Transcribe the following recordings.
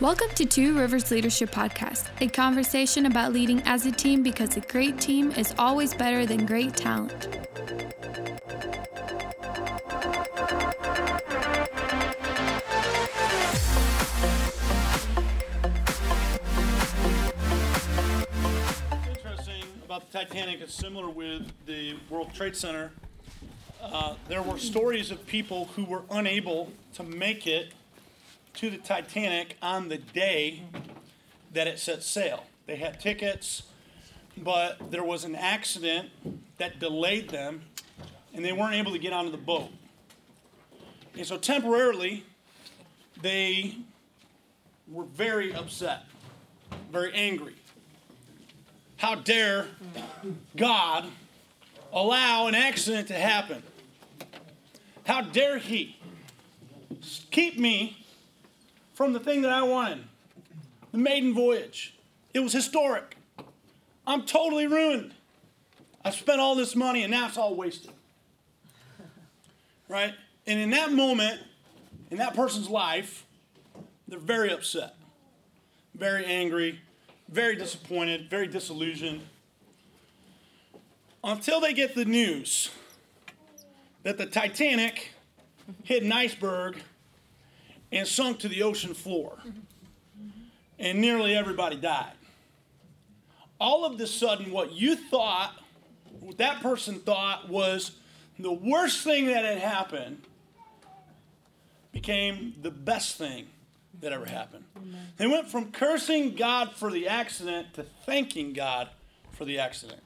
Welcome to Two Rivers Leadership Podcast, a conversation about leading as a team because a great team is always better than great talent. What's interesting about the Titanic is similar with the World Trade Center. There were stories of people who were unable to make it to the Titanic on the day that it set sail. They had tickets, but there was an accident that delayed them, and they weren't able to get onto the boat. And so temporarily, they were very upset, very angry. How dare God allow an accident to happen? How dare He keep me from the thing that I wanted, the maiden voyage? It was historic. I'm totally ruined. I spent all this money and now it's all wasted. Right? And in that moment, in that person's life, they're very upset, very angry, very disappointed, very disillusioned. Until they get the news that the Titanic hit an iceberg and sunk to the ocean floor. And nearly everybody died. All of a sudden, what you thought, what that person thought was the worst thing that had happened became the best thing that ever happened. They went from cursing God for the accident to thanking God for the accident.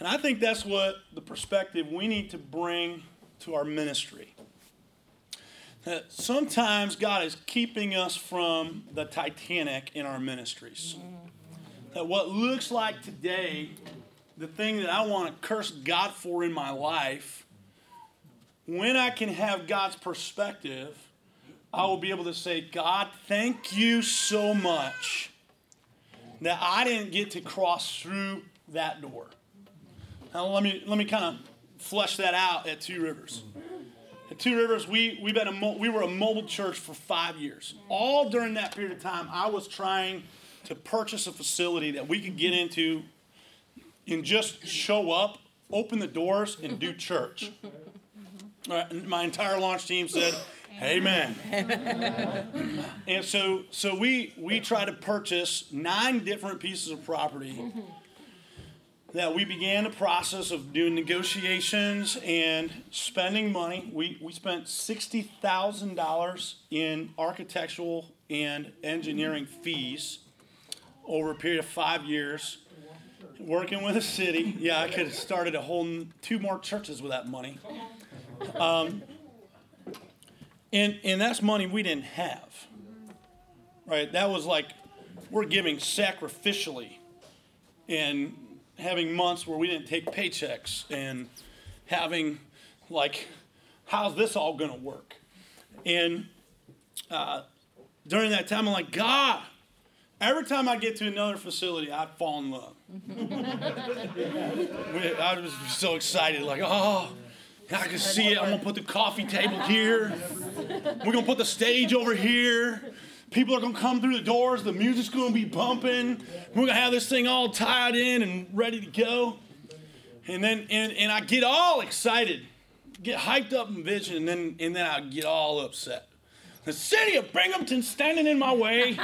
And I think that's what the perspective we need to bring to our ministry. That sometimes God is keeping us from the Titanic in our ministries. That what looks like today, the thing that I want to curse God for in my life, when I can have God's perspective, I will be able to say, God, thank you so much that I didn't get to cross through that door. Now, let me kind of flesh that out at Two Rivers. At Two Rivers, we were a mobile church for 5 years. All during that period of time, I was trying to purchase a facility that we could get into and just show up, open the doors, and do church. All right, and my entire launch team said, amen. And so we tried to purchase 9 different pieces of property that we began the process of doing negotiations and spending money. We spent $60,000 in architectural and engineering fees over a period of 5 years, working with a city. Yeah, I could have started a whole 2 more churches with that money. And that's money we didn't have, right? That was like we're giving sacrificially and having months where we didn't take paychecks and having, like, how's this all going to work? And during that time, I'm like, God, every time I get to another facility, I fall in love. I was so excited, like, oh, I can see it. I'm going to put the coffee table here. We're going to put the stage over here. People are going to come through the doors. The music's going to be bumping. We're going to have this thing all tied in and ready to go. And then and I get all excited, get hyped up in vision, and then I get all upset. The city of Binghamton's standing in my way.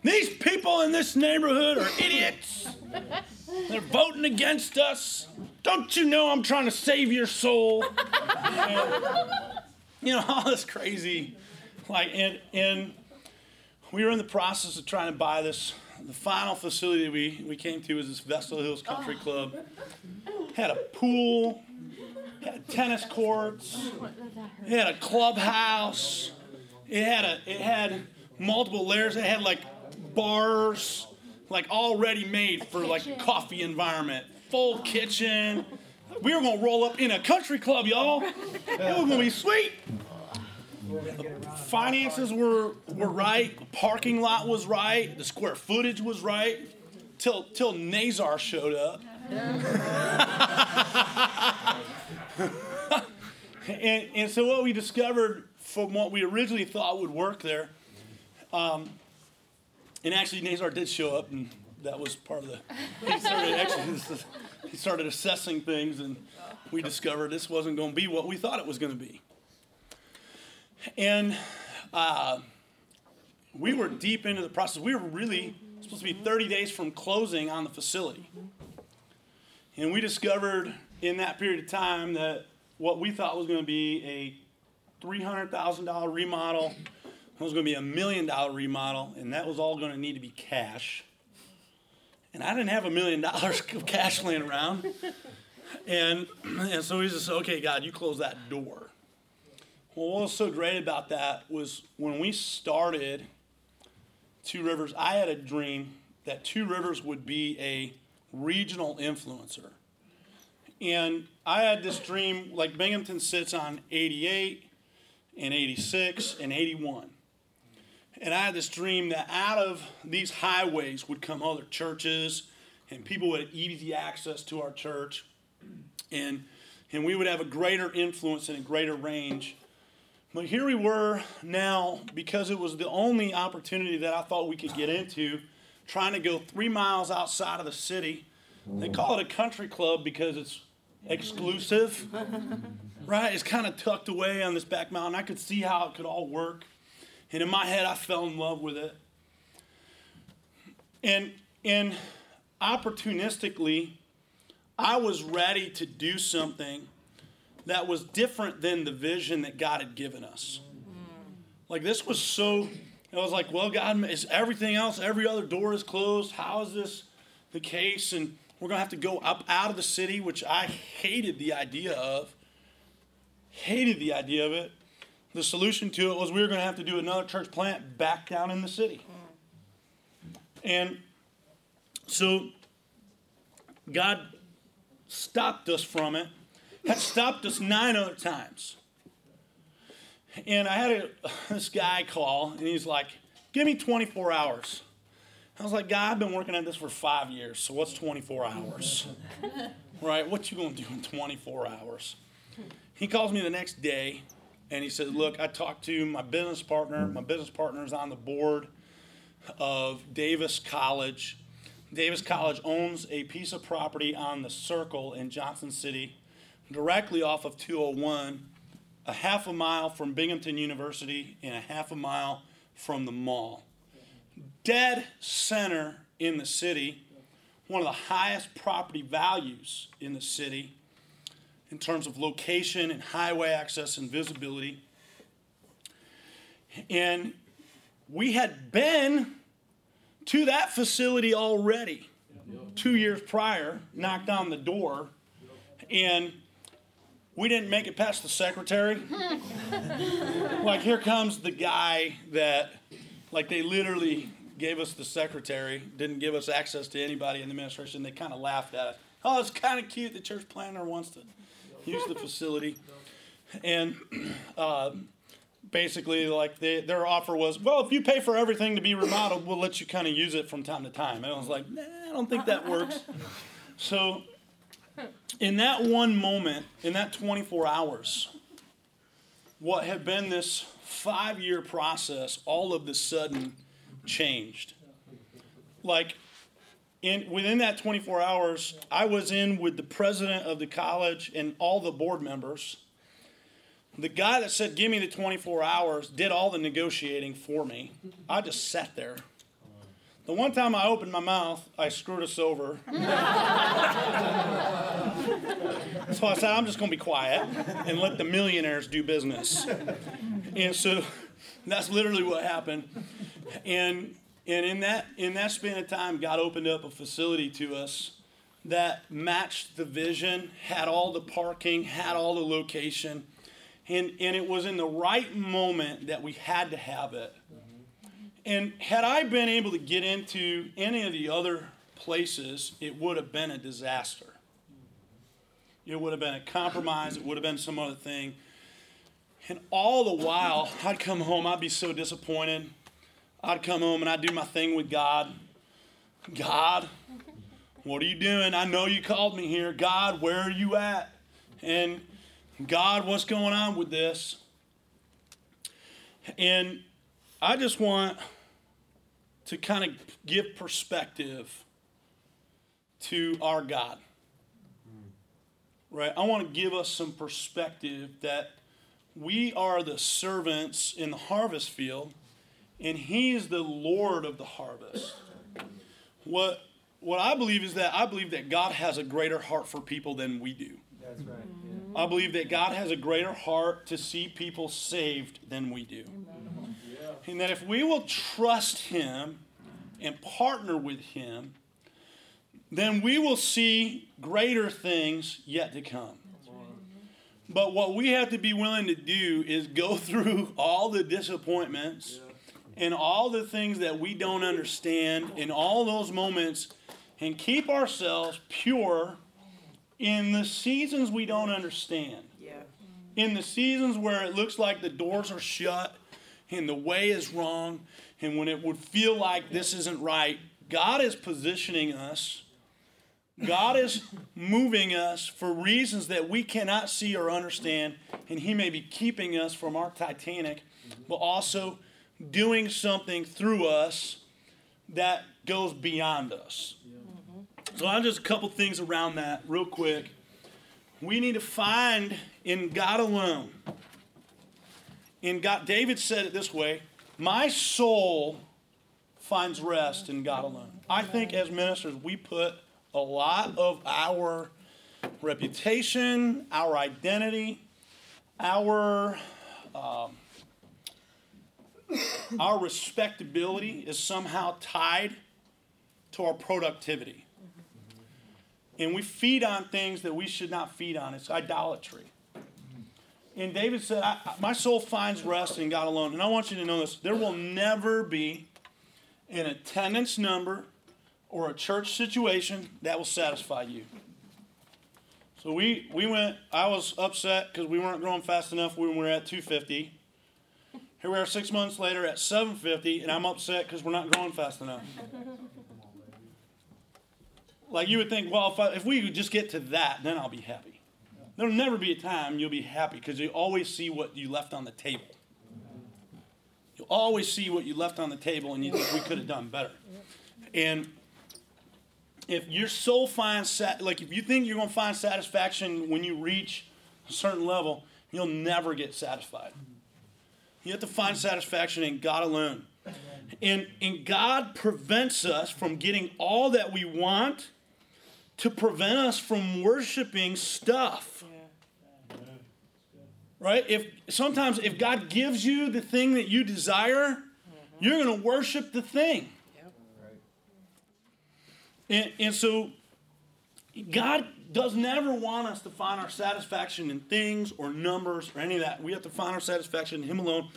These people in this neighborhood are idiots. They're voting against us. Don't you know I'm trying to save your soul? And, you know, all this crazy. Like, and we were in the process of trying to buy this. The final facility we came to was this Vestal Hills Country Club. Had a pool, had tennis courts, it had a clubhouse, it had multiple layers. It had like bars, like already made for like coffee environment, full kitchen. We were gonna roll up in a country club, y'all. It was gonna be sweet. The finances were right, the parking lot was right, the square footage was right, till Nazar showed up. and so what we discovered from what we originally thought would work there And actually, Nazar did show up, and that was part of the. He started assessing things, and we discovered this wasn't going to be what we thought it was going to be. And we were deep into the process. We were really supposed to be 30 days from closing on the facility. And we discovered in that period of time that what we thought was going to be a $300,000 remodel was going to be a $1 million remodel, and that was all going to need to be cash. And I didn't have $1 million of cash laying around. And so we just said, okay, God, you close that door. Well, what was so great about that was when we started Two Rivers, I had a dream that Two Rivers would be a regional influencer. And I had this dream, like Binghamton sits on 88 and 86 and 81. And I had this dream that out of these highways would come other churches, and people would have easy access to our church, and we would have a greater influence and a greater range. But here we were now, because it was the only opportunity that I thought we could get into, trying to go 3 miles outside of the city. They call it a country club because it's exclusive, right? It's kind of tucked away on this back mountain. I could see how it could all work. And in my head, I fell in love with it. And opportunistically, I was ready to do something that was different than the vision that God had given us. Like, this was so, I was like, well, God, is everything else, every other door is closed. How is this the case? And we're going to have to go up out of the city, which I hated the idea of. Hated the idea of it. The solution to it was we were going to have to do another church plant back down in the city. And so God stopped us from it. Had stopped us 9 other times. And I had this guy call, and he's like, give me 24 hours. I was like, God, I've been working at this for 5 years, so what's 24 hours? Right? What you going to do in 24 hours? He calls me the next day. And he said, look, I talked to my business partner. My business partner is on the board of Davis College. Davis College owns a piece of property on the circle in Johnson City, directly off of 201, a half a mile from Binghamton University and a half a mile from the mall. Dead center in the city, one of the highest property values in the city, in terms of location and highway access and visibility. And we had been to that facility already 2 years prior, knocked on the door, and we didn't make it past the secretary. Like, here comes the guy that, like, they literally gave us the secretary, didn't give us access to anybody in the administration. They kind of laughed at us. Oh, it's kind of cute the church planner wants to use the facility. And basically, like, their offer was, well, if you pay for everything to be remodeled, we'll let you kind of use it from time to time. And I was like, nah, I don't think that works. So in that one moment, in that 24 hours, what had been this 5-year process all of a sudden changed. Like, within that 24 hours, I was in with the president of the college and all the board members. The guy that said, give me the 24 hours, did all the negotiating for me. I just sat there. The one time I opened my mouth, I screwed us over. So I said, I'm just going to be quiet and let the millionaires do business. And so that's literally what happened. And in that span of time, God opened up a facility to us that matched the vision, had all the parking, had all the location. And it was in the right moment that we had to have it. And had I been able to get into any of the other places, it would have been a disaster. It would have been a compromise. It would have been some other thing. And all the while, I'd come home, I'd be so disappointed. I'd come home and I'd do my thing with God. God, what are you doing? I know you called me here. God, where are you at? And God, what's going on with this? And I just want to kind of give perspective to our God. Right? I want to give us some perspective that we are the servants in the harvest field, and He is the Lord of the harvest. What I believe is that I believe that God has a greater heart for people than we do. That's right. Yeah. I believe that God has a greater heart to see people saved than we do. Amen. And that if we will trust Him and partner with Him, then we will see greater things yet to come. But what we have to be willing to do is go through all the disappointments and all the things that we don't understand in all those moments and keep ourselves pure in the seasons we don't understand. In the seasons where it looks like the doors are shut and the way is wrong and when it would feel like this isn't right, God is positioning us. God is moving us for reasons that we cannot see or understand, and He may be keeping us from our Titanic, but also doing something through us that goes beyond us. So I'll just a couple things around that real quick. We need to find in God alone. In God, David said it this way, my soul finds rest in God alone. I think as ministers, we put a lot of our reputation, our identity, our respectability is somehow tied to our productivity. And we feed on things that we should not feed on. It's idolatry. And David said, my soul finds rest in God alone. And I want you to know this. There will never be an attendance number or a church situation that will satisfy you. So we went, I was upset because we weren't growing fast enough when we were at 250. Here we are 6 months later at 750, and I'm upset because we're not growing fast enough. Like you would think, well, if we could just get to that, then I'll be happy. There'll never be a time you'll be happy because you always see what you left on the table. You'll always see what you left on the table and you think we could have done better. And if your soul finds, like if you think you're going to find satisfaction when you reach a certain level, you'll never get satisfied. You have to find satisfaction in God alone. And God prevents us from getting all that we want to prevent us from worshiping stuff. Right? Sometimes if God gives you the thing that you desire, you're going to worship the thing. And so God does never want us to find our satisfaction in things or numbers or any of that. We have to find our satisfaction in Him alone.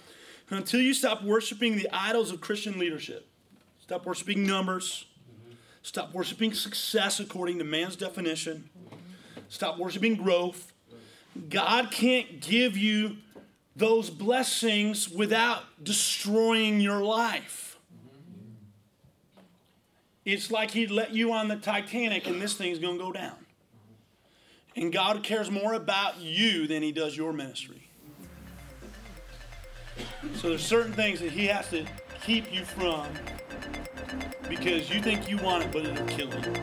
And until you stop worshiping the idols of Christian leadership, stop worshiping numbers, stop worshiping success according to man's definition, stop worshiping growth, God can't give you those blessings without destroying your life. It's like He'd let you on the Titanic and this thing's going to go down. And God cares more about you than He does your ministry. So there's certain things that He has to keep you from because you think you want it, but it'll kill you.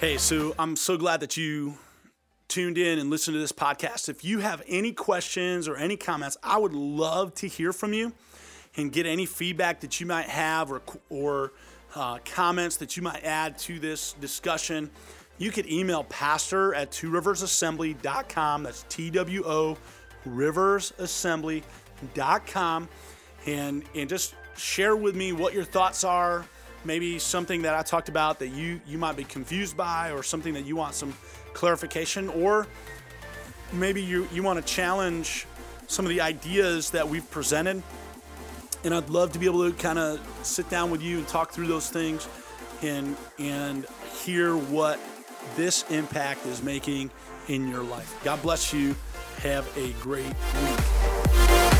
Hey, so I'm so glad that you tuned in and listened to this podcast. If you have any questions or any comments, I would love to hear from you and get any feedback that you might have or comments that you might add to this discussion. You could email pastor at tworiversassembly.com. That's TWO riversassembly.com. And just share with me what your thoughts are. Maybe something that I talked about that you might be confused by or something that you want some clarification, or maybe you want to challenge some of the ideas that we've presented. And I'd love to be able to kind of sit down with you and talk through those things and hear what this impact is making in your life. God bless you. Have a great week.